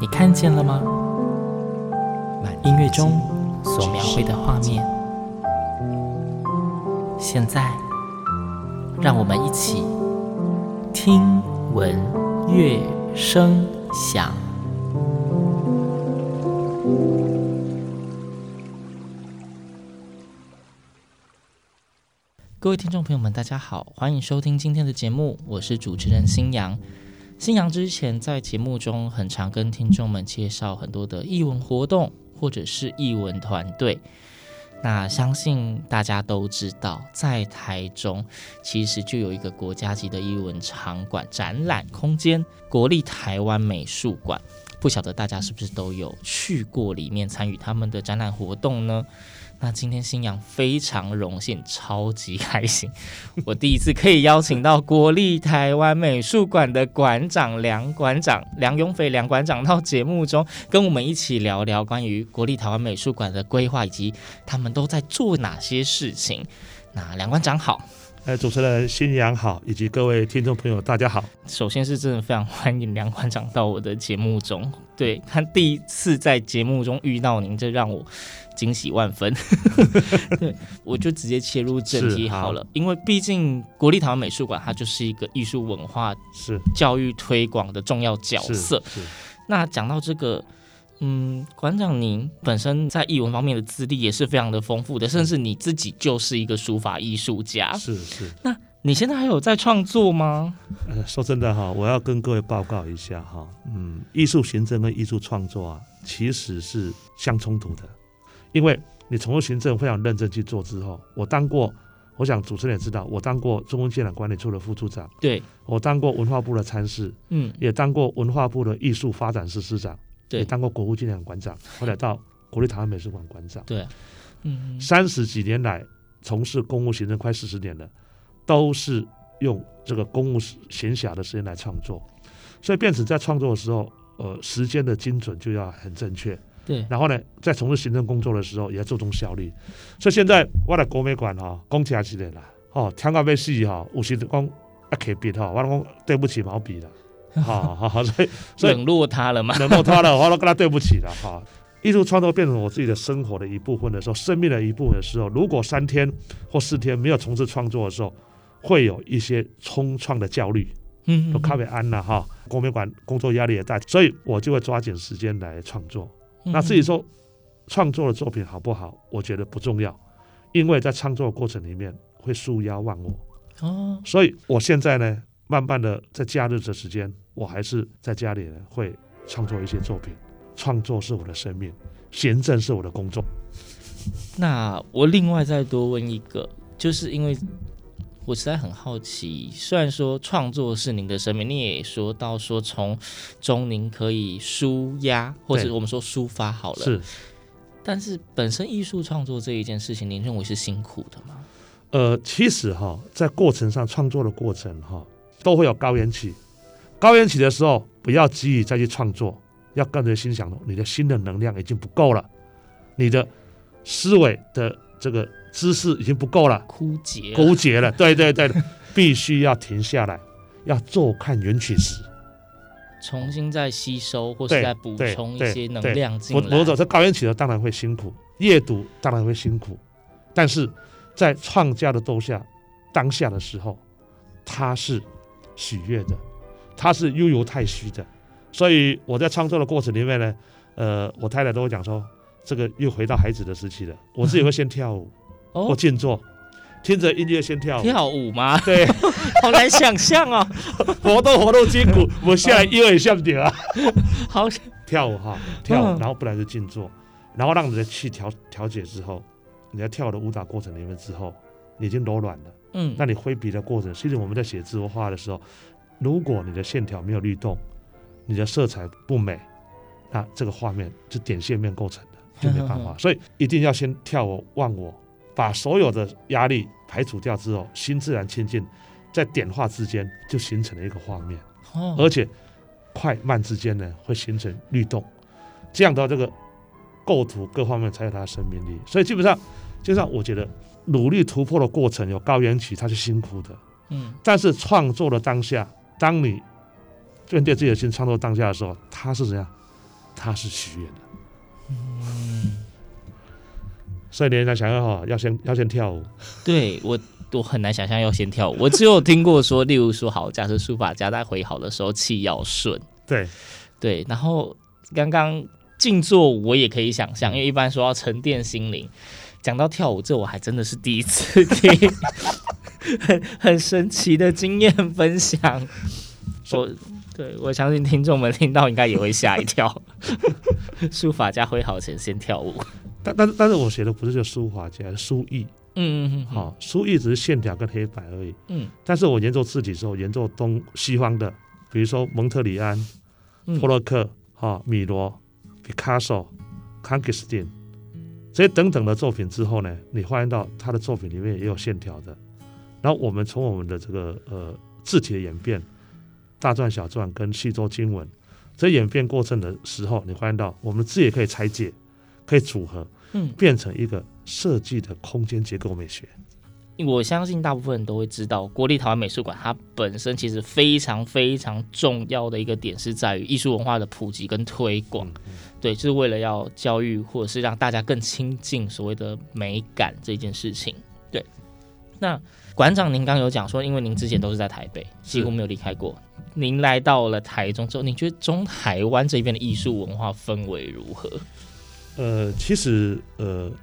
你看见了吗？音乐中所描绘的画面，现在让我们一起听闻乐声响。各位听众朋友们，大家好，欢迎收听今天的节目，我是主持人新阳。新阳之前在节目中很常跟听众们介绍很多的艺文活动或者是艺文团队，那相信大家都知道，在台中其实就有一个国家级的艺文场馆展览空间——国立台湾美术馆，不晓得大家是不是都有去过里面参与他们的展览活动呢？那今天新阳非常荣幸，超级开心，我第一次可以邀请到国立台湾美术馆的馆长梁永斐梁馆长到节目中，跟我们一起聊聊关于国立台湾美术馆的规划以及他们都在做哪些事情。那梁馆长好。主持人新阳好，以及各位听众朋友大家好。首先是真的非常欢迎梁馆长到我的节目中，对，他第一次在节目中遇到您，这让我惊喜万分对，我就直接切入正题好了，因为毕竟国立台湾美术馆它就是一个艺术文化教育推广的重要角色。那讲到这个馆长您本身在艺文方面的资历也是非常的丰富的，甚至你自己就是一个书法艺术家。是。那你现在还有在创作吗？说真的我要跟各位报告一下艺术行政跟艺术创作其实是相冲突的，因为你从事行政非常认真去做之后，我想主持人也知道，我当过中文建览管理处的副处长，对，我当过文化部的参事，也当过文化部的艺术发展司司长。也当过国父纪念馆馆长，后来到国立台湾美术馆馆长。对，30几年来从事公务行政快40年了，都是用这个公务闲暇的时间来创作，所以变成在创作的时候，时间的精准就要很正确。对，然后呢，在从事行政工作的时候也要注重效率。所以现在我来国美馆讲起来起来啦，听到要死有时讲啊起笔我讲对不起毛笔了。所以冷落他了嘛？冷落他了，我都跟他对不起了哈。艺术创作变成我自己的生活的一部分的时候，生命的一部分的时候，如果3天或4天没有从事创作的时候，会有一些冲创的焦虑，都靠不安了哈。国美馆工作压力也大，所以我就会抓紧时间来创作。那至于说创作的作品好不好，我觉得不重要，因为在创作的过程里面会抒腰忘我。所以我现在呢，慢慢的在假日的时间，我还是在家里会创作一些作品。创作是我的生命，行政是我的工作。那我另外再多问一个，就是因为我实在很好奇，虽然说创作是您的生命，你也说到说从中您可以抒压，或者我们说抒发好了，但是本身艺术创作这一件事情，您认为是辛苦的吗？其实在过程上，创作的过程都会有高原期，高原期的时候不要急于再去创作，要跟着心想你的心的能量已经不够了，你的思维的这个知识已经不够了，枯竭了对必须要停下来，要坐看原曲时，重新再吸收或是再补充一些能量进来。我走这高原期的当然会辛苦，阅读当然会辛苦，但是在创作的当下的时候，它是喜悦的，它是悠游太虚的。所以我在创作的过程里面呢，我太太都会讲说，这个又回到孩子的时期了。我自己会先跳舞，或静坐，听着音乐先跳舞。跳舞吗？对，好难想象哦。活动筋骨，我下来又也像你了。好，跳舞，然后不然就静坐，然后让你的气调节之后，你在跳的舞蹈过程里面之后，你已经柔软了。那你挥笔的过程，其实我们在写自由画的时候，如果你的线条没有律动，你的色彩不美，那这个画面是点线面构成的，就没办法。所以一定要先跳我忘我，把所有的压力排除掉之后，心自然清净，在点画之间就形成了一个画面，而且快慢之间呢会形成律动，这样的这个构图各方面才有它的生命力。所以基本上，我觉得努力突破的过程有高原期，它是辛苦的，但是创作的当下，当你面对自己的心创作当下的时候，它是怎样？它是许愿的。所以你想要先跳舞。对，我很难想象要先跳舞。我只有听过说，例如说好，假设书法家在挥毫的时候气要顺。对，然后刚刚静坐我也可以想象，因为一般说要沉淀心灵，讲到跳舞这我还真的是第一次听，很神奇的经验分享。我相信听众们听到应该也会吓一跳。书法家挥毫前先跳舞。但是我写的不是就书法家，书艺。书艺只是线条跟黑白而已。但是我研究字体的时候，研究东西方的，比如说蒙特里安、波洛克、米罗、皮卡索、康吉斯汀这些等等的作品之后呢，你发现到他的作品里面也有线条的。然后我们从我们的这个字体的演变，大篆、小篆跟西周经文这演变过程的时候，你发现到我们字也可以拆解，可以组合，变成一个设计的空间结构美学。我相信大部分人都会知道，国立台湾美术馆它本身其实非常非常重要的一个点是在于艺术文化的普及跟推广，对，就是为了要教育或者是让大家更亲近所谓的美感这件事情。对，那馆长您刚有讲说，因为您之前都是在台北，几乎没有离开过，您来到了台中之后，您觉得中台湾这边的艺术文化氛围如何？其实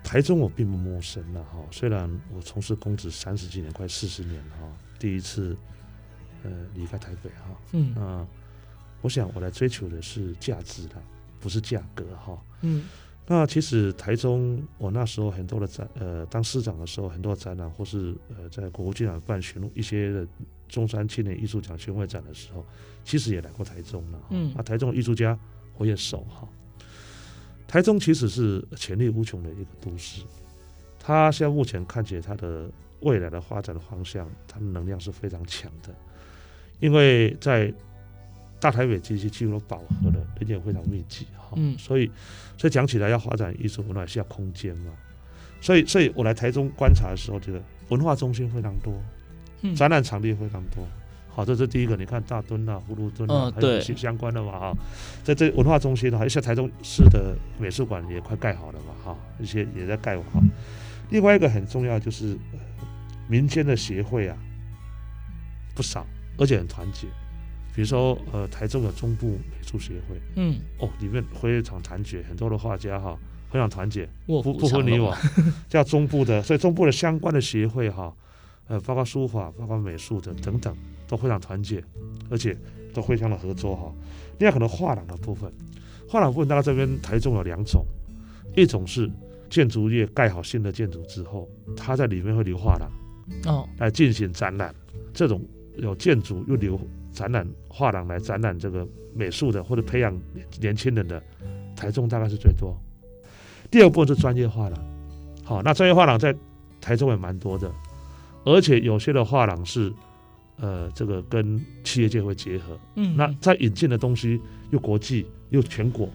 台中我并不陌生了哈，虽然我从事公职30几年，快40年哈，第一次离开台北哈，我想我来追求的是价值啦，不是价格哈，那其实台中我那时候很多的当市长的时候，很多展览或是在国际展办巡一些的中山青年艺术奖巡回展的时候，其实也来过台中了，台中艺术家我也熟哈。台中其实是潜力无穷的一个都市，它现在目前看起来它的未来的发展的方向，它的能量是非常强的，因为在大台北地区几乎都饱和了，人也非常密集，所以讲起来要发展艺术文化需要空间嘛，所以我来台中观察的时候，这个文化中心非常多，展览场地非常多。好，这是第一个，你看大墩啊、葫芦墩啊，还有相关的嘛哈，在这文化中心啊，像台中市的美术馆也快盖好了嘛哈，一些也在盖好。另外一个很重要就是民间的协会啊不少，而且很团结。比如说台中有中部美术协会，里面非常团结，很多的画家哈非常团结，不分你我，叫中部的，所以中部的相关的协会哈，包括书法、包括美术的等等，都非常团结，而且都非常的合作哈。另外可能画廊的部分，大概这边台中有2种，一种是建筑业盖好新的建筑之后，它在里面会留画廊来进行展览，这种有建筑又留展览画廊来展览这个美术的或者培养年轻人的，台中大概是最多。第二部分是专业画廊，好，那专业画廊在台中也蛮多的，而且有些的画廊是这个跟企业界会结合，那在引进的东西又国际又全国，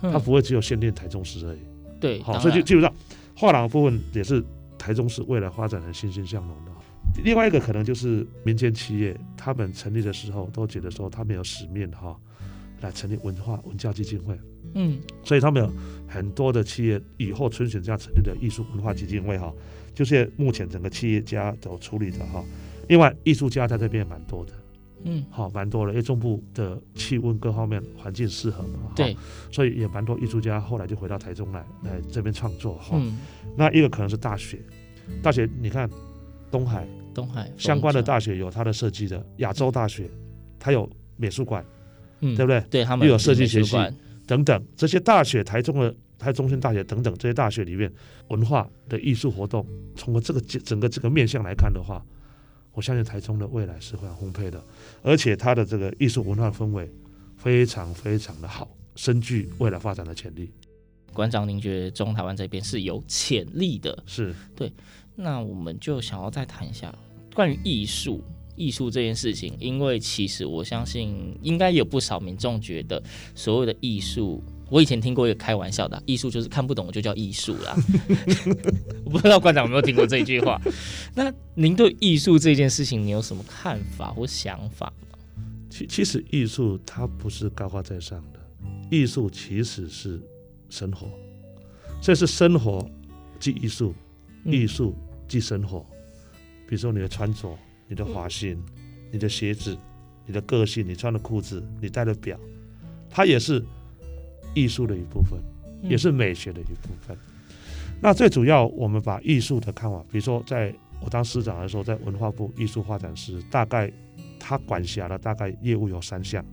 它不会只有限定台中市而已。对，好，所以基本上画廊的部分也是台中市未来发展很欣欣向荣的。另外一个可能就是民间企业，他们成立的时候都觉得说他们有使命哈，来成立文化文教基金会，所以他们有很多的企业以后春选这样成立的艺术文化基金会哈，就是目前整个企业家都处理的哈。另外，艺术家在这边也蛮多的，蛮多的，因为中部的气温各方面环境适合嘛，对，所以也蛮多艺术家后来就回到台中来这边创作哈。那一个可能是大学，你看东海相关的大学有它的设计的，亚洲大学它有美术馆，对不对？对，他们又有设计学系等等，这些大学台中大学等等这些大学里面文化的艺术活动，从这个整个这个面向来看的话，我相信台中的未来是非常丰沛的，而且它的这个艺术文化氛围非常非常的好，深具未来发展的潜力。馆长，您觉得中台湾这边是有潜力的？是，对。那我们就想要再谈一下关于艺术这件事情，因为其实我相信应该有不少民众觉得所谓的艺术，我以前听过一个开玩笑的，艺术就是看不懂我就叫艺术啦我不知道馆长有没有听过这一句话那您对艺术这件事情你有什么看法或想法吗？其实艺术它不是高高在上的，艺术其实是生活，所以是生活即艺术，艺术即生活。比如说你的穿着，你的发型，你的鞋子，你的个性，你穿的裤子，你戴的表，它也是艺术的一部分，也是美学的一部分。那最主要我们把艺术的看法，比如说在我当司长的时候，在文化部艺术发展司，大概他管辖的大概业务有3项，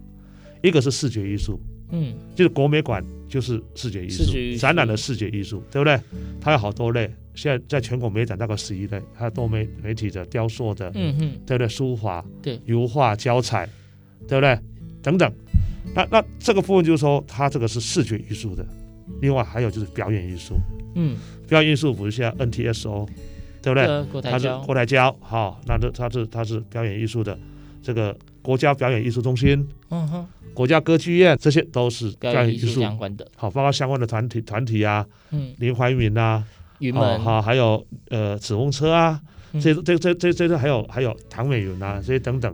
一个是视觉艺术，就是国美馆就是视觉艺术，展览的视觉艺术，对不对？它有好多类，现在在全国美展大概11类，还有多媒体的、雕塑的，对不对？书法、油画、胶彩，对不对？等等。那这个部分就是说，它这个是视觉艺术的。另外还有就是表演艺术，表演艺术比如像 NTSO， 对不对？它是国台交，好，那它是表演艺术的这个国家表演艺术中心，国家歌剧院，这些都是表演艺术相关的。好，包括相关的团体啊，林怀民啊。云门，还有紫风车啊，这还有唐美云啊，这些等等，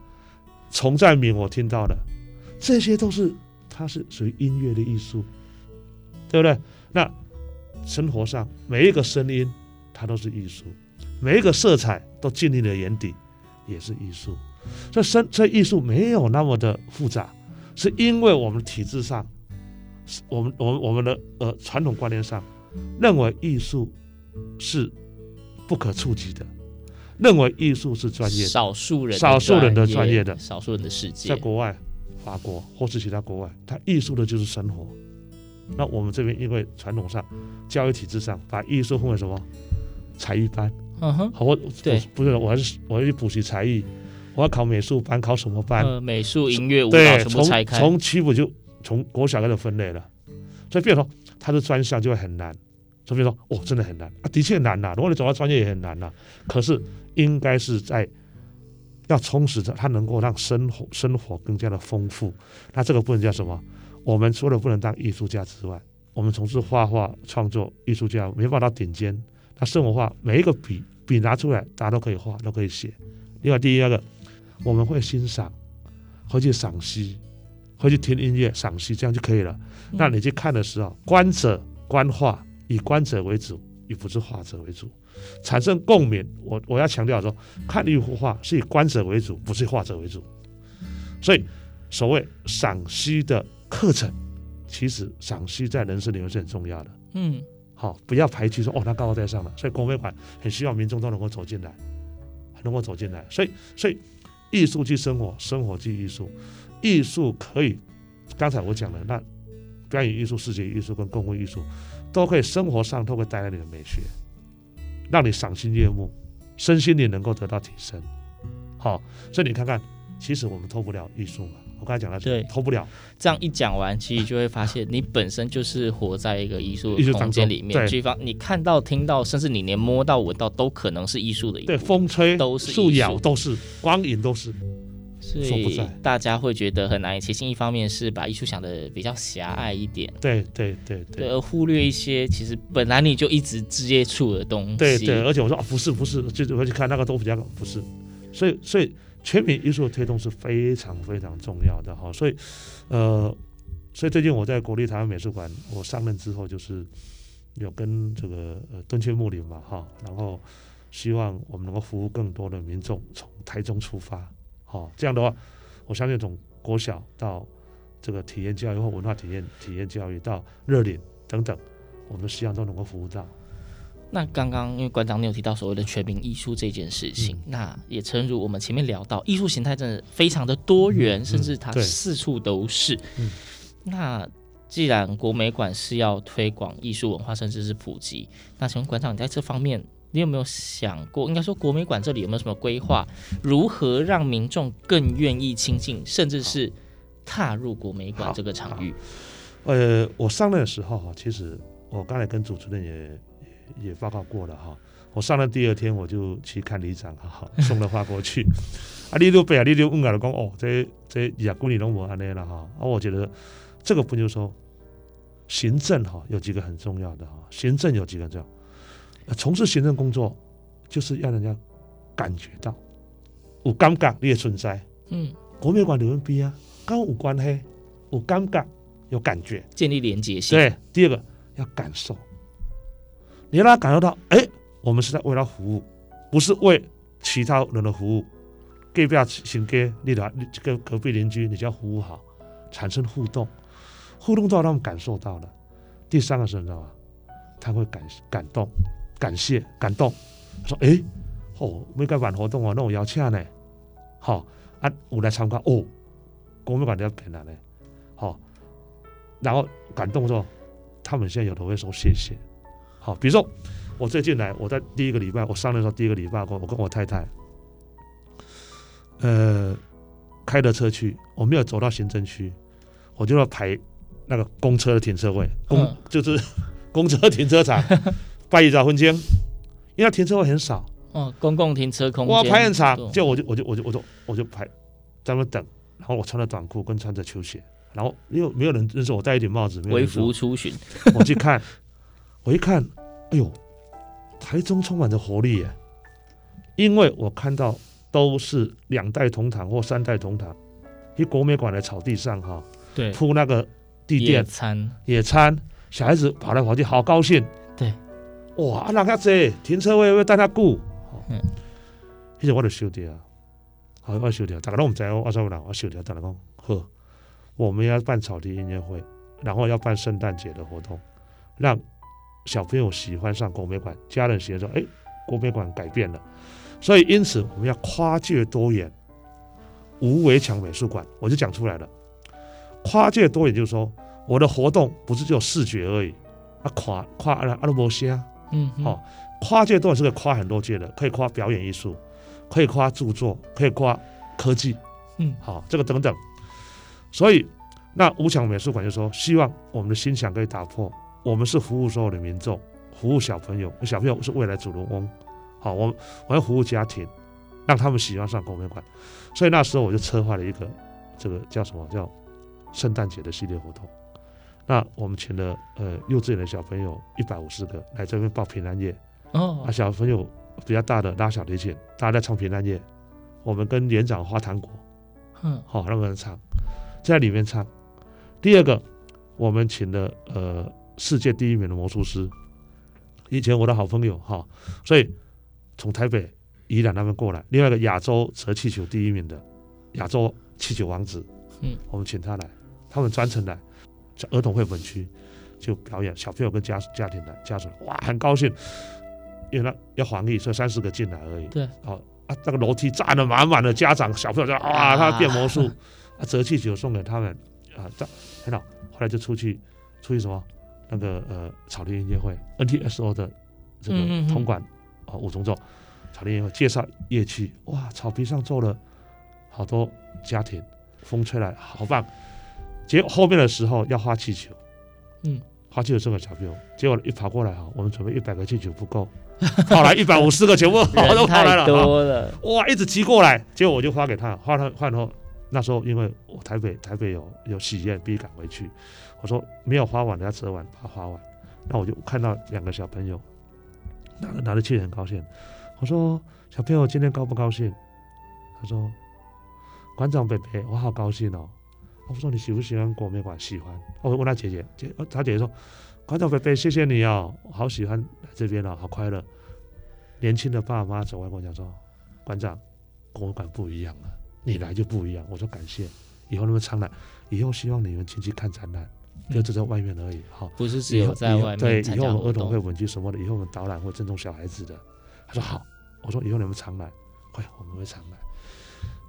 虫在鸣我听到了，这些都是它是属于音乐的艺术，对不对？那生活上每一个声音它都是艺术，每一个色彩都进你的眼底也是艺术。这艺术没有那么的复杂，是因为我们体制上，我们的传统观念上认为艺术是不可触及的，认为艺术是专业的，少数人的专业的，少数人的世界。在国外，法国或是其他国外，它艺术的就是生活。那我们这边因为传统上教育体制上把艺术分为什么才艺班，不是，我要去补习才艺，我要考美术班，考什么班？美术、音乐、舞蹈全部拆开，从基本就从国小开始分类了。所以，比如说它的专项就会很难。所以说，真的很难啊，的确难呐。如果你走到专业也很难呐。可是应该是在要充实它，能够让生活更加的丰富。那这个不能叫什么？我们除了不能当艺术家之外，我们从事画画创作艺术家没办法到顶尖。那生活化每一个笔拿出来，大家都可以画，都可以写。另外第2个，我们会欣赏，会去赏析，会去听音乐赏析，这样就可以了。那你去看的时候，观者观画。以观者为主，以不是画者为主，产生共鸣。我要强调说，看一幅画是以观者为主，不是画者为主。所以，所谓赏析的课程，其实赏析在人生里面是很重要的。不要排斥说它高高在上了。所以国美馆很希望民众都能够走进来，能够走进来。所以艺术即生活，生活即艺术，艺术可以。刚才我讲了，那表演艺术、视觉艺术跟公共艺术。都可以生活上都会带来你的美学，让你赏心悦目，身心灵能够得到提升。好，所以你看看，其实我们脱不了艺术嘛。我刚才讲了，对，脱不了。这样一讲完，其实就会发现，你本身就是活在一个艺术空间里面。你看到、听到，甚至你连摸到、闻到，都可能是艺术的一部分。对，风吹、树摇都是，光影都是。所以大家会觉得很难以接近，一方面是把艺术想的比较狭隘一点，对，而忽略一些其实本来你就一直接触的东西。对，而且我说不是，就回去看那个都比较不是，所以全民艺术的推动是非常非常重要的哈。所以最近我在国立台湾美术馆，我上任之后就是有跟这个敦亲睦邻嘛哈，然后希望我们能够服务更多的民众，从台中出发。这样的话，我相信从国小到这个体验教育或文化体验教育到热点等等，我们希望都能够服务到。那刚刚因为馆长你有提到所谓的全民艺术这件事情，那也诚如我们前面聊到，艺术形态真的非常的多元，甚至它四处都是。那既然国美馆是要推广艺术文化，甚至是普及，那请问馆长你在这方面你有没有想过，应该说国美馆这里有没有什么规划，如何让民众更愿意亲近，甚至是踏入国美馆这个场域？我上任的时候，其实我刚才跟主持人也报告过了哈。我上任第二天我就去看里长，送了花过去。啊，你都白，你都问我讲哦，这也管理拢无安尼了哈。啊，我觉得这个不就是说，行政哈有几个很重要的哈，行政有几个很重要。从事行政工作，就是要人家感觉到有感觉你的存在。国美馆有人比啊，跟我有关系，有感觉，有感觉，建立连结性。对，第二个要感受。你让他感受到，我们是在为他服务，不是为其他人的服务。隔壁行街，你跟隔壁邻居，你就要服务好，产生互动，互动到他们感受到了。第三个是什么？他会感动、感谢、感动。他说：“美改版活动啊，那我邀请呢，好啊，我来参加哦，国美馆要办了呢，好。”然后感动之后，他们现在有的会说谢谢。好，比如说我最近来，我在第一个礼拜，我上任的时候第一个礼拜，我跟我太太，开着车去，我没有走到行政区，我就要排那个公车的停车位，就是公车停车场，拜一早分钟，因为停车位很少，公共停车空间，哇，排很长，就我就排在那等，然后我穿着短裤跟穿着球鞋，然后因为没有人认识我，戴一顶帽子，微服出巡，我去看。我一看，台中充满着活力耶！因为我看到都是两代同堂或三代同堂，去国美馆的草地上哈，对，铺那个地垫，野餐，小孩子跑来跑去，好高兴。对，哇，那个这停车位要带他顾，迄个我就收掉，好，我收掉，大家都唔知我收哪，我收掉，大家讲好，我们要办草地音乐会，然后要办圣诞节的活动，让小朋友喜欢上国美馆，家人喜欢说：“国美馆改变了。”所以，因此我们要跨界多元，无围墙美术馆，我就讲出来了。跨界多元就是说，我的活动不是只有视觉而已，跨啊，阿拉伯西啊，跨界多元是可以跨很多界的，可以跨表演艺术，可以跨著作，可以跨科技，这个等等。所以，那无墙美术馆就说，希望我们的心墙可以打破。我们是服务所有的民众，服务小朋友，小朋友是未来主人翁。好，我要服务家庭，让他们喜欢上国美馆。所以那时候我就策划了一个这个叫什么叫圣诞节的系列活动。那我们请了幼稚园的小朋友150个来这边报平安夜。啊，小朋友比较大的拉小提琴，大家在唱平安夜。我们跟园长花糖果，好让人唱，在里面唱。第二个，我们请了世界第一名的魔术师，以前我的好朋友哈，所以从台北、宜兰那边过来。另外一个亚洲折气球第一名的亚洲气球王子，我们请他来，他们专程来，在儿童绘本区就表演，小朋友跟家庭来，家属哇很高兴，因为要防疫，所以30个进来而已。对，好啊，那个楼梯站了满满的家长小朋友就哇，他变魔术，折气球送给他们啊，很好。后来就出去什么？那个草地音乐会 NTSO 的这个铜管五重奏草地音乐会介绍乐器，哇，草皮上坐了好多家庭，风吹来好棒。结果后面的时候要花气球，花气球送给小朋友，结果一跑过来我们准备100个气球不够，跑来150个全部都跑来了，哇，一直骑过来，结果我就花给他，换后。那时候因为我台北有喜宴，必须赶回去。我说没有花完的要折完，把它花完。那我就看到2个小朋友拿着气很高兴。我说小朋友今天高不高兴？他说馆长伯伯我好高兴哦。我说你喜不喜欢国美馆？喜欢。我问他姐姐，他姐姐说馆长伯伯谢谢你哦，好喜欢来这边哦，好快乐。年轻的爸妈走过来跟我讲说馆长国美馆不一样了。你来就不一样，我说感谢，以后那么常来，以后希望你们亲戚看展览，就只在外面而已，不是只有在外面。对，以后我们儿童会文具什么的，以后我们导览会赠送小孩子的。他说好，我说以后你们常来，会我们会常来。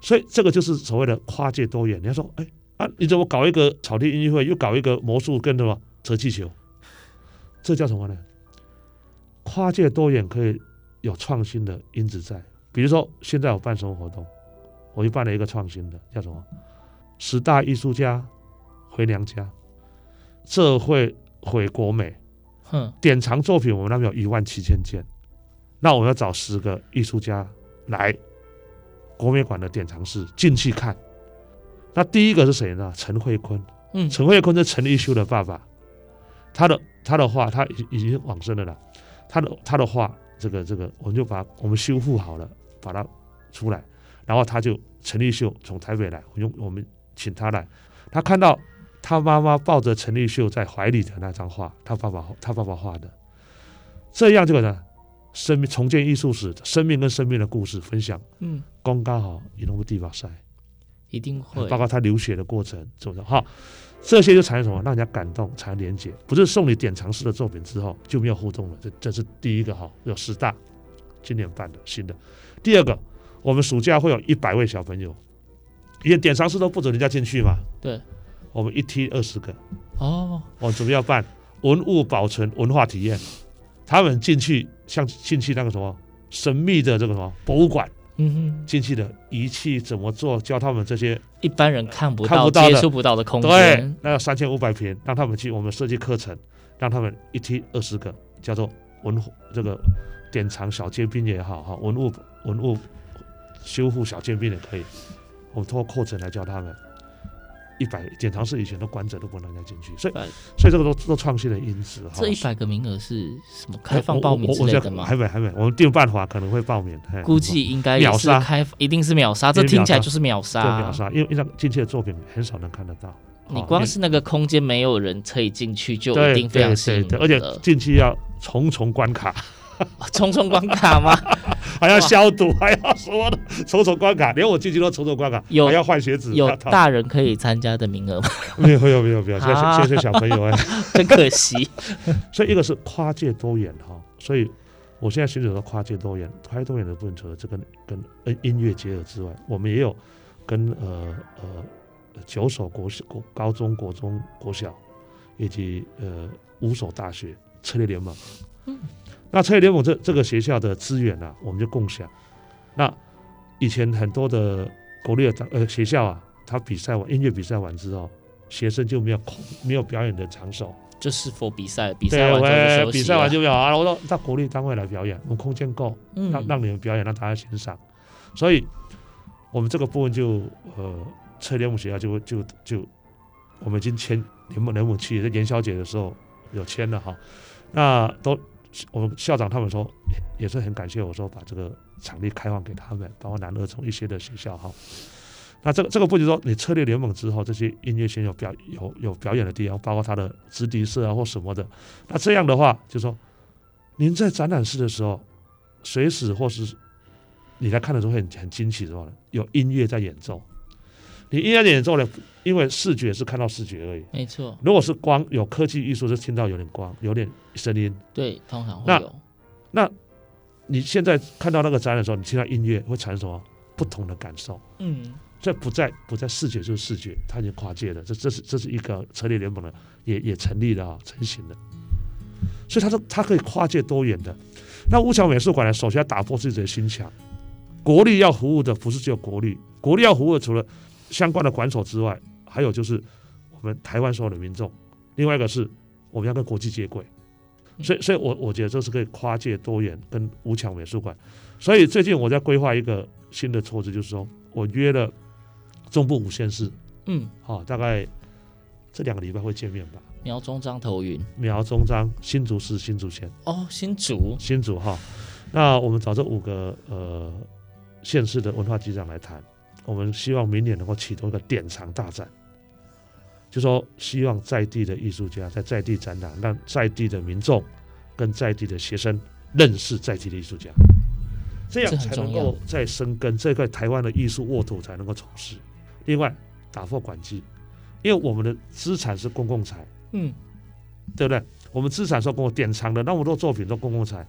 所以这个就是所谓的跨界多元。你要说，哎啊，你怎么搞一个草地音乐会，又搞一个魔术跟什么扯气球，这叫什么呢？跨界多元可以有创新的因子在。比如说，现在我办什么活动，我就办了一个创新的，叫什么？10大艺术家回娘家。社会毁国美，典藏作品我们那边有17000件，那我们要找10个艺术家来国美馆的典藏室进去看。那第一个是谁呢？陈慧坤，陈慧坤是陈一修的爸爸，他的画他已经往生了啦，他的画这个我们就把我们修复好了，把它出来，然后他就陈一修从台北来，我们请他来，他看到。他妈妈抱着陈立秀在怀里的那张画，他爸爸画的，这样这个呢，生命重建艺术史，生命跟生命的故事分享，刚刚好也能够地方晒，一定会，包括他流血的过程，是不是哈？这些就产生什么？让人家感动，产生连结，不是送你典藏式的作品之后就没有互动了。这是第一个哈，有10大，今年办的新的。第二个，我们暑假会有100位小朋友，因为典藏式都不准人家进去嘛，对。我们一梯20个哦，我们准备要办文物保存文化体验，他们进去像进去那个什么神秘的这个什么博物馆，进去的仪器怎么做，教他们这些一般人看不到接触不到的空间，对，那3500平，让他们去我们设计课程，让他们一梯20个，叫做这个典藏小尖兵也好，文物修复小尖兵也可以，我们通过课程来教他们。100典藏室以前的馆者都不能让人家进去，所以这个都创新的因子。这100个名额是什么开放报名之类的吗？还没，我们定办法可能会报名，估计应该也是开放，一定是秒杀，这听起来就是秒杀。对，秒杀，因为一张进去的作品很少能看得到，你光是那个空间没有人可以进去，就一定非常吸引人，而且进去要重重关卡。重重关卡吗？还要消毒，还要什么的？重重关卡，连我进去都重重关卡，还要换鞋子。有大人可以参加的名额吗？没有，谢谢小朋友，真可惜。所以一个是跨界多元哈，所以我现在寻求到跨界多元，跨界多元的部分除了这跟音乐结合之外，我们也有跟9所高中、国中、国小以及5所大学策略联盟。那策略联盟这个学校的资源啊，我们就共享。那以前很多的国立的学校啊，他比赛完音乐比赛完之后，学生就没有表演的场所，就是for比赛完就休息，比赛完就没有啊。我说到国立单位来表演，我们空间够，让你们表演，让大家欣赏。所以我们这个部分就策略联盟学校就我们已经签联盟去在元宵节的时候有签了哈，那都。我们校长他们说也是很感谢我说把这个场地开放给他们，包括男儿童一些的学校哈。那这个不仅说你策略联盟之后，这些音乐圈有表演的地方，包括他的直笛社啊或什么的。那这样的话，就说您在展览室的时候，随时或是你来看的时候很惊奇的话，有音乐在演奏。你音乐在演奏呢，因为视觉是看到视觉而已，没错。如果是光，有科技艺术是听到有点光，有点声音，对，通常会有。那你现在看到那个展览的时候，你听到音乐会产生什么不同的感受？这不在视觉就是视觉，它已经跨界了。这是一个策略联盟的，也成立了，成型了。所以它可以跨界多元的。那乌桥美术馆呢，首先要打破自己的心墙。国立要服务的不是只有国立，国立要服务的除了相关的馆所之外，还有就是我们台湾所有的民众，另外一个是我们要跟国际接轨，所以我觉得这是可以跨界多元跟五强美术馆。所以最近我在规划一个新的措施，就是说我约了中部5县市，大概这2个礼拜会见面吧。苗中彰投云，苗中彰，新竹市新竹县，新竹哈。那我们找这5个县市的文化局长来谈，我们希望明年能够启动一个典藏大展。就说希望在地的艺术家在地展览，让在地的民众跟在地的学生认识在地的艺术家，这样才能够再生根，这块台湾的艺术沃土才能够重拾。另外打破馆纪，因为我们的资产是公共财，嗯，对不对？我们资产是公共，典藏的那么多作品都公共财，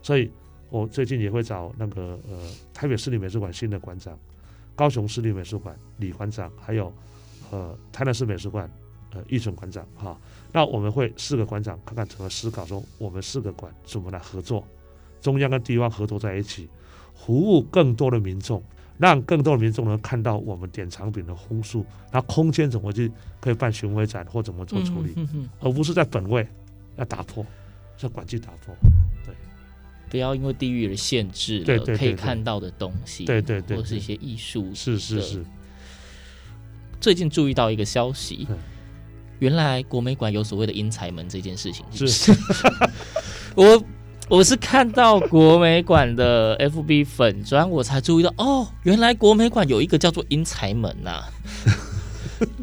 所以我最近也会找那个台北市立美术馆新的馆长，高雄市立美术馆李馆长，还有台南市美术馆易存馆长哈。那我们会四个馆长看看怎么思考说，我们四个馆怎么来合作，中央跟地方合作在一起，服务更多的民众。让更多的民众能看到我们典藏品的户数，那空间怎么去可以办巡回展或怎么做处理，而不是在本位要打破，要管制打破，对，不要因为地域的限制了，对对对对，可以看到的东西，对对 对， 对，或是一些艺术，是是是。最近注意到一个消息，原来国美馆有所谓的英才门这件事情，是我是看到国美馆的 FB 粉专，我才注意到哦，原来国美馆有一个叫做英才门啊，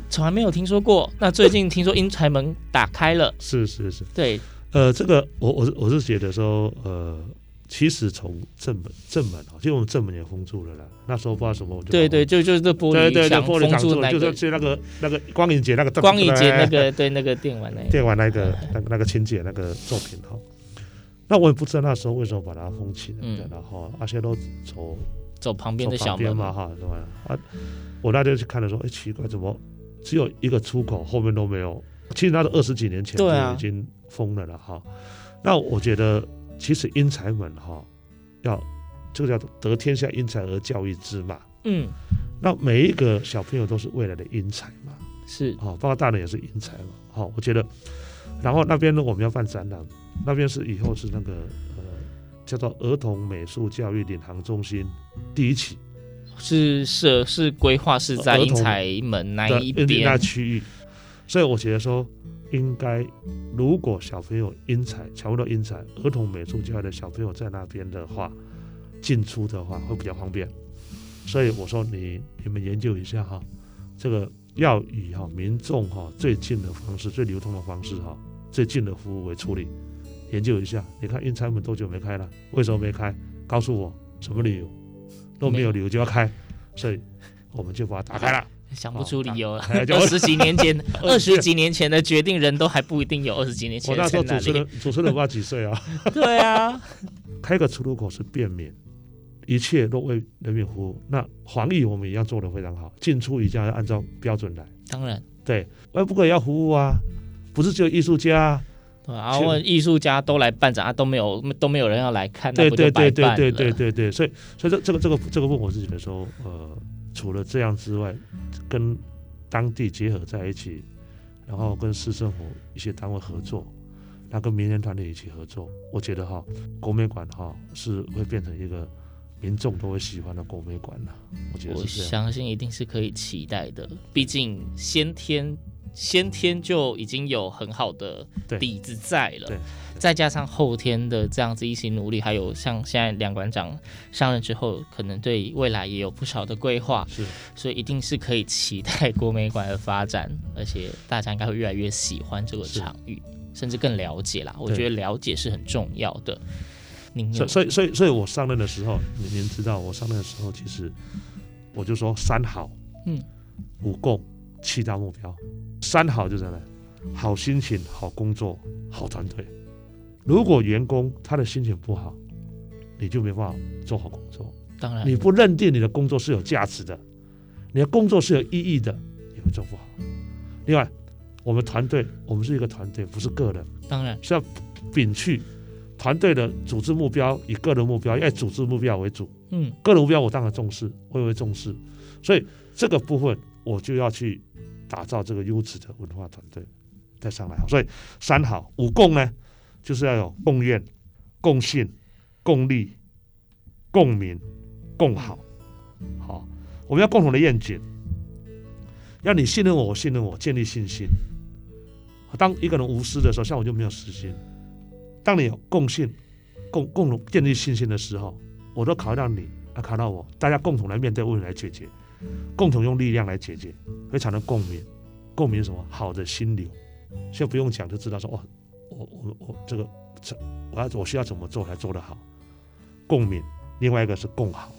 从来没有听说过。那最近听说英才门打开了，是是是，对，这个我是觉得说，其实从正门啊，其实我们正门也封住了啦。那时候不知道什么，对对，就是这玻璃墙封住了，就是那个光影节那个光影节那个对那个电玩那个清洁那个作品哈。那我也不知道那时候为什么把它封起来，然后现在都走旁边的小门嘛哈，对吧？我那天去看的时候，奇怪，怎么只有一个出口，后面都没有？其实那是20几年前就已经封了了哈。那我觉得，其实英才们哈，要这个叫得天下英才而教育之嘛，嗯，那每一个小朋友都是未来的英才嘛，是啊，包括大人也是英才嘛，好，我觉得。然后那边呢，我们要办展览，那边是以后是那个叫做儿童美术教育领航中心第一期，是规划是在英才门那一边那区域，所以我觉得说，应该如果小朋友英才，全部都英才，儿童美术教育的小朋友在那边的话，进出的话会比较方便，所以我说你们研究一下哈，这个要以民众最近的方式、最流通的方式哈。最近的服务为处理，研究一下。你看英才门多久没开了？为什么没开？告诉我什么理由？都没有理由就要开，所以我们就把它打开了。想不出理由了。二十几年前的决定，人都还不一定有20几年前。我那时候主持人不知道几岁啊？对啊，开个出入口是便民，一切都为人民服务。那防疫我们一样做得非常好，进出一定要按照标准来。当然，对，不过也要服务啊。不是只有艺术家啊，艺术家都来办展啊，都没有人要来看，对对对对对对对对，所以这个部分我自己的时候，除了这样之外，跟当地结合在一起，然后跟市政府一些单位合作，那跟民间团体一起合作，我觉得国美馆是会变成一个民众都会喜欢的国美馆了，我觉得是这样。我相信一定是可以期待的，毕竟先天就已经有很好的底子在了，再加上后天的这样子一起努力，还有像现在梁馆长上任之后，可能对未来也有不少的规划，所以一定是可以期待国美馆的发展，而且大家应该会越来越喜欢这个场域，甚至更了解啦。我觉得了解是很重要的。所以我上任的时候，您知道我上任的时候，其实我就说三好，五共七大目标。三好就是好心情、好工作、好团队。如果员工他的心情不好，你就没办法做好工作。当然，你不认定你的工作是有价值的，你的工作是有意义的，也会做不好。另外，我们团队，我们是一个团队，不是个人。当然是要摒去团队的组织目标以个人目标，要以组织目标为主。个人目标我当然重视，我也会重视。所以这个部分我就要去打造这个优质的文化团队再上来。所以三好五共呢，就是要有共愿、共信、共利、共鸣、共好。好，我们要共同的愿景，要你信任我，我信任我，建立信心。当一个人无私的时候，像我就没有私心。当你有共信、共同建立信心的时候，我都考虑到你，考虑到我，大家共同来面对问题来解决。共同用力量来解决，非常的共鸣。共鸣什么？好的心流。现在不用讲就知道说，哦，我这个我需要怎么做才做得好？共鸣。另外一个是共好，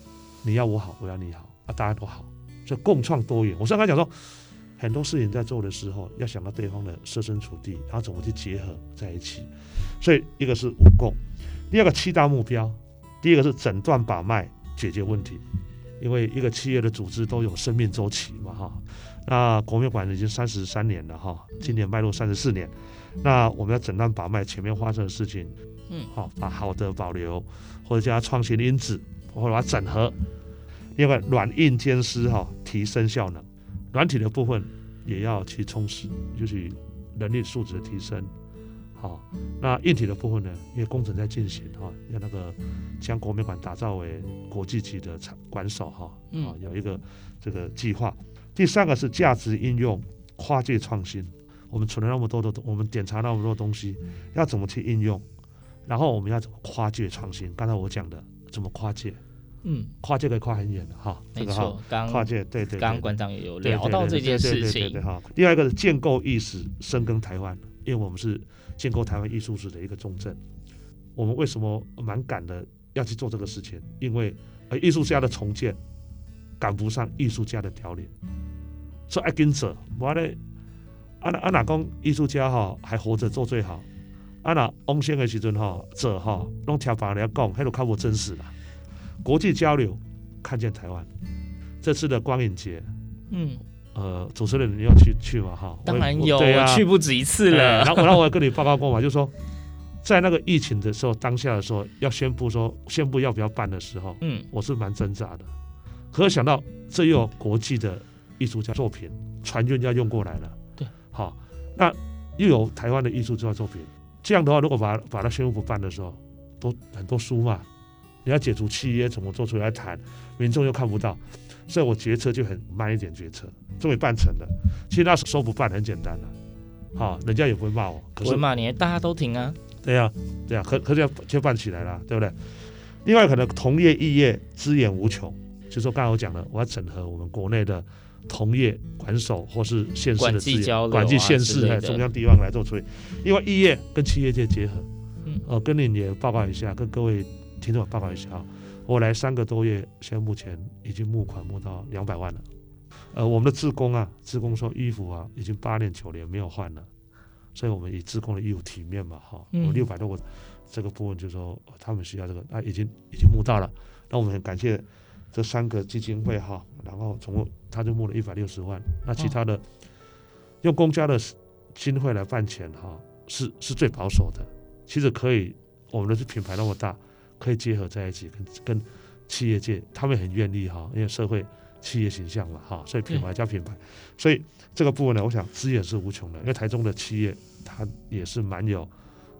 你要我好，我要你好，大家都好。所以共创多元。我刚才讲说，很多事情在做的时候，要想到对方的设身处地，他怎么去结合在一起。所以一个是五共，第二个七大目标，第一个是诊断把脉，解决问题。因为一个企业的组织都有生命周期嘛，哈。那国美馆已经33年了哈，今年迈入34年。那我们要诊断把脉前面发生的事情，好，把好的保留，或者加创新因子，或者把它整合。另外，软硬兼施哈，提升效能。软体的部分也要去充实，就是人力素质的提升。好，那硬体的部分呢，因为工程在进行哈，要那个将国美馆打造为国际级的馆所哈，有一个这个计划。第三个是价值应用，跨界创新。我们存了那么多的，我们检查那么多东西，要怎么去应用？然后我们要怎么跨界创新？刚才我讲的怎么跨界？跨界可以跨很远的哈，没错，跨界对，刚刚馆长也有聊到这件事情，对。另外一个是建构意识，深耕台湾，因为我们是建构台湾艺术史的一个重镇。我们为什么蛮赶的要去做这个事情？因为艺术家的重建赶不上艺术家的凋零，所以要紧做。不然，哪讲艺术家哈还活着做最好，哪往生的时阵哈做哈，拢听别人来讲，迄就较无真实啦。国际交流，看见台湾。这次的光影节，主持人你有去嘛？哈，当然有，我去不止一次了。然后我跟你报告过嘛，就是说，在那个疫情的时候，当下的时候要宣布要不要办的时候，我是蛮挣扎的。可是想到这又有国际的艺术家作品，船运要用过来了，对，好，那又有台湾的艺术家作品，这样的话，如果把它宣布不办的时候，都很多书嘛。你要解除契约，怎么做出来谈？民众又看不到，所以我决策就很慢一点决策，终于办成了。其实那时候不办很简单了，人家也不会骂我，可是不会骂你，大家都挺啊。对啊，可是要就办起来了，对不对？另外，可能同业异业资源无穷，就是说刚才我讲了，我要整合我们国内的同业、管手或是县市的资源，管制县市还有中央地方来做处理。另外，异业跟企业界结合，跟你也报告一下，跟各位。听众报告一下，我来3个多月，现在目前已经募款募到200万了。我们的志工说衣服已经8年9年没有换了，所以我们以志工的衣服体面嘛，有600多个这个部分，就是说他们需要这个，已经募到了。那我们很感谢这3个基金会哈，然后总共他就募了160万，那其他的用公家的经费来办钱哈，是最保守的。其实可以，我们的品牌那么大。可以结合在一起，跟企业界，他们很愿意哈，因为社会企业形象嘛哈，所以品牌加品牌，所以这个部分呢，我想资源是无穷的。因为台中的企业，它也是蛮有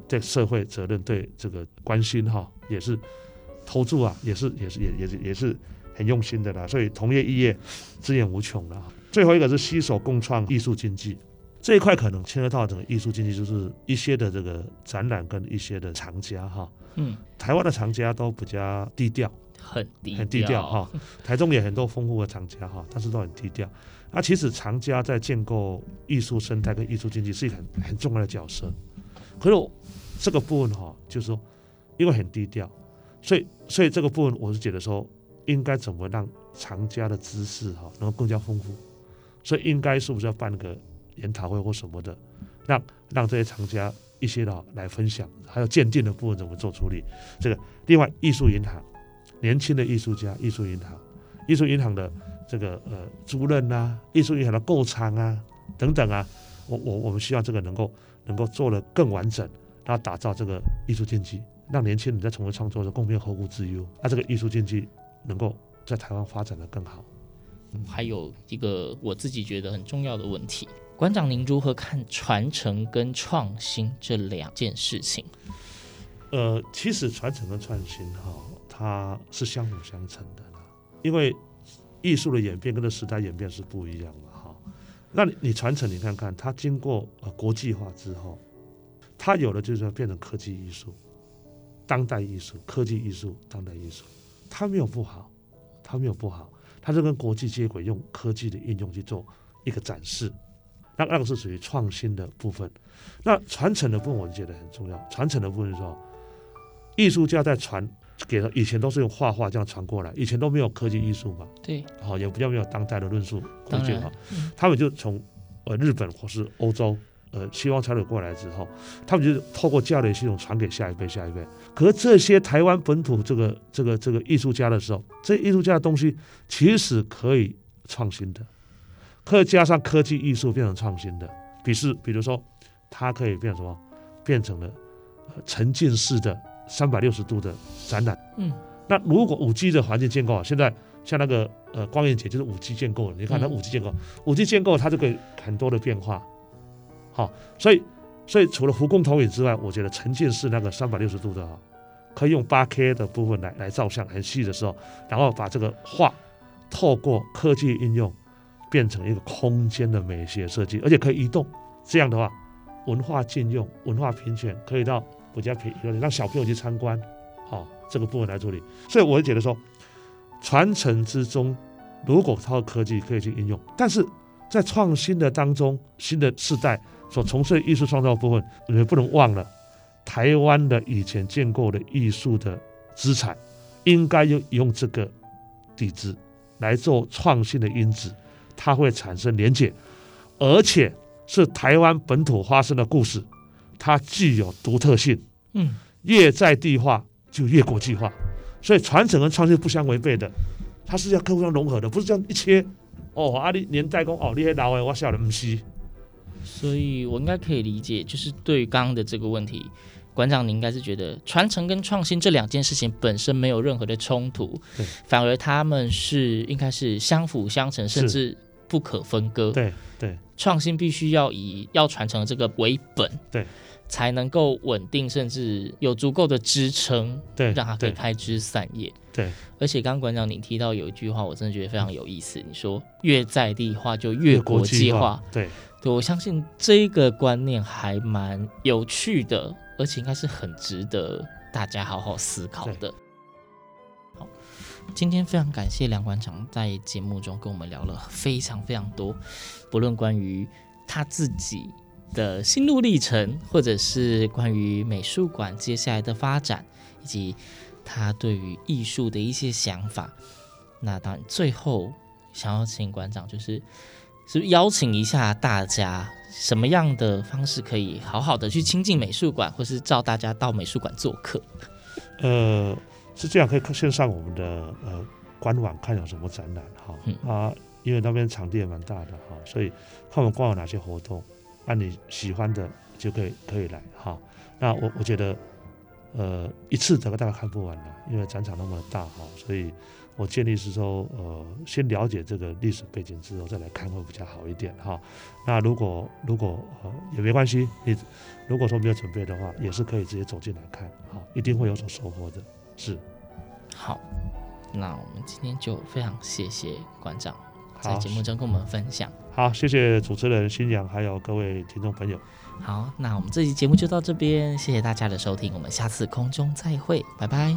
对社会责任、对这个关心哈，也是投注也是很用心的啦。所以同业异业资源无穷啦。最后一个是携手共创艺术经济。这一块可能牵涉到整个艺术经济，就是一些的这个展览跟一些的藏家哈，台湾的藏家都比较低调，很低调哈。台中也很多丰富的藏家哈，但是都很低调。那其实藏家在建构艺术生态跟艺术经济是一个很重要的角色。可是这个部分哈，就是说因为很低调，所以这个部分我是觉得说，应该怎么让藏家的知识哈能够更加丰富，所以应该是不是要办个研讨会或什么的，让这些藏家一些来分享，还有鉴定的部分怎么做处理。这个另外艺术银行，年轻的艺术家，艺术银行的这个租赁啊，艺术银行的购藏啊等等啊，我们希望这个能够做得更完整，然后打造这个艺术经济，让年轻人在从事创作的共勉后顾之忧，那这个艺术经济能够在台湾发展得更好。还有一个我自己觉得很重要的问题。馆长，您如何看传承跟创新这2件事情？其实传承跟创新它是相辅相成的，因为艺术的演变跟这时代演变是不一样的哈。那你传承，你看看它经过国际化之后，它有的就是变成科技艺术、当代艺术、科技艺术、当代艺术，它没有不好，它是跟国际接轨，用科技的应用去做一个展示。那个是属于创新的部分。那传承的部分我觉得很重要。传承的部分是说，艺术家在传给以前都是用画画这样传过来，以前都没有科技艺术嘛，对，也比较没有当代的论述空间，他们就从日本或是欧洲西方潮流过来之后，他们就透过交流系统传给下一辈下一辈。可是这些台湾本土这个艺术家的时候，这艺术家的东西其实可以创新的，可以加上科技艺术变成创新的，比如说它可以变成什么？变成了沉浸式的360度的展览。嗯，那如果 5G 的环境建构，现在像那个光彦姐就是 5G 建构了，你看它 5G 建构，5G 建构它就可以很多的变化。好，所以除了湖光投影之外，我觉得沉浸式那个360度的，可以用 8K 的部分来照相，很细的时候，然后把这个画透过科技应用变成一个空间的美学设计，而且可以移动。这样的话，文化禁用、文化平权可以到比较便宜，让小朋友去参观，好，这个部分来处理。所以我觉得说，传承之中，如果靠科技可以去应用，但是在创新的当中，新的世代所从事艺术创造的部分，你们不能忘了台湾的以前建构的艺术的资产，应该用这个底子来做创新的因子，它会产生连结，而且是台湾本土发生的故事，它具有独特性。嗯，越在地化就越国际化，所以传承跟创新不相违背的，它是要互相融合的，不是这样一切。哦，啊，你年代讲哦，你那老的我少年不是。所以我应该可以理解，就是对于刚刚的这个问题，馆长你应该是觉得传承跟创新这两件事情本身没有任何的冲突，反而他们是应该是相辅相成，甚至不可分割。对对，创新必须要以要传承的这个为本，对，才能够稳定，甚至有足够的支撑，对，让它可以开枝散叶。对，而且刚刚馆长你提到有一句话，我真的觉得非常有意思，你说越在地化就越国际化，对。对，我相信这个观念还蛮有趣的，而且应该是很值得大家好好思考的。好，今天非常感谢梁馆长在节目中跟我们聊了非常非常多，不论关于他自己的心路历程，或者是关于美术馆接下来的发展，以及他对于艺术的一些想法。那当然最后想要请馆长就是邀请一下大家，什么样的方式可以好好的去亲近美术馆，或是召大家到美术馆做客？是这样，可以先上我们的官网看有什么展览哈、因为那边场地也蛮大的哈，所以看我们官网有哪些活动，按你喜欢的就可以来哈。那我觉得一次大概看不完了，因为展场那么大哈，所以。我建议是说，先了解这个历史背景之后再来看会比较好一点哈。那如果也没关系，你如果说没有准备的话，也是可以直接走进来看，好，一定会有所收获的。是。好，那我们今天就非常谢谢馆长在节目中跟我们分享。好，谢谢主持人新阳，还有各位听众朋友。好，那我们这期节目就到这边，谢谢大家的收听，我们下次空中再会，拜拜。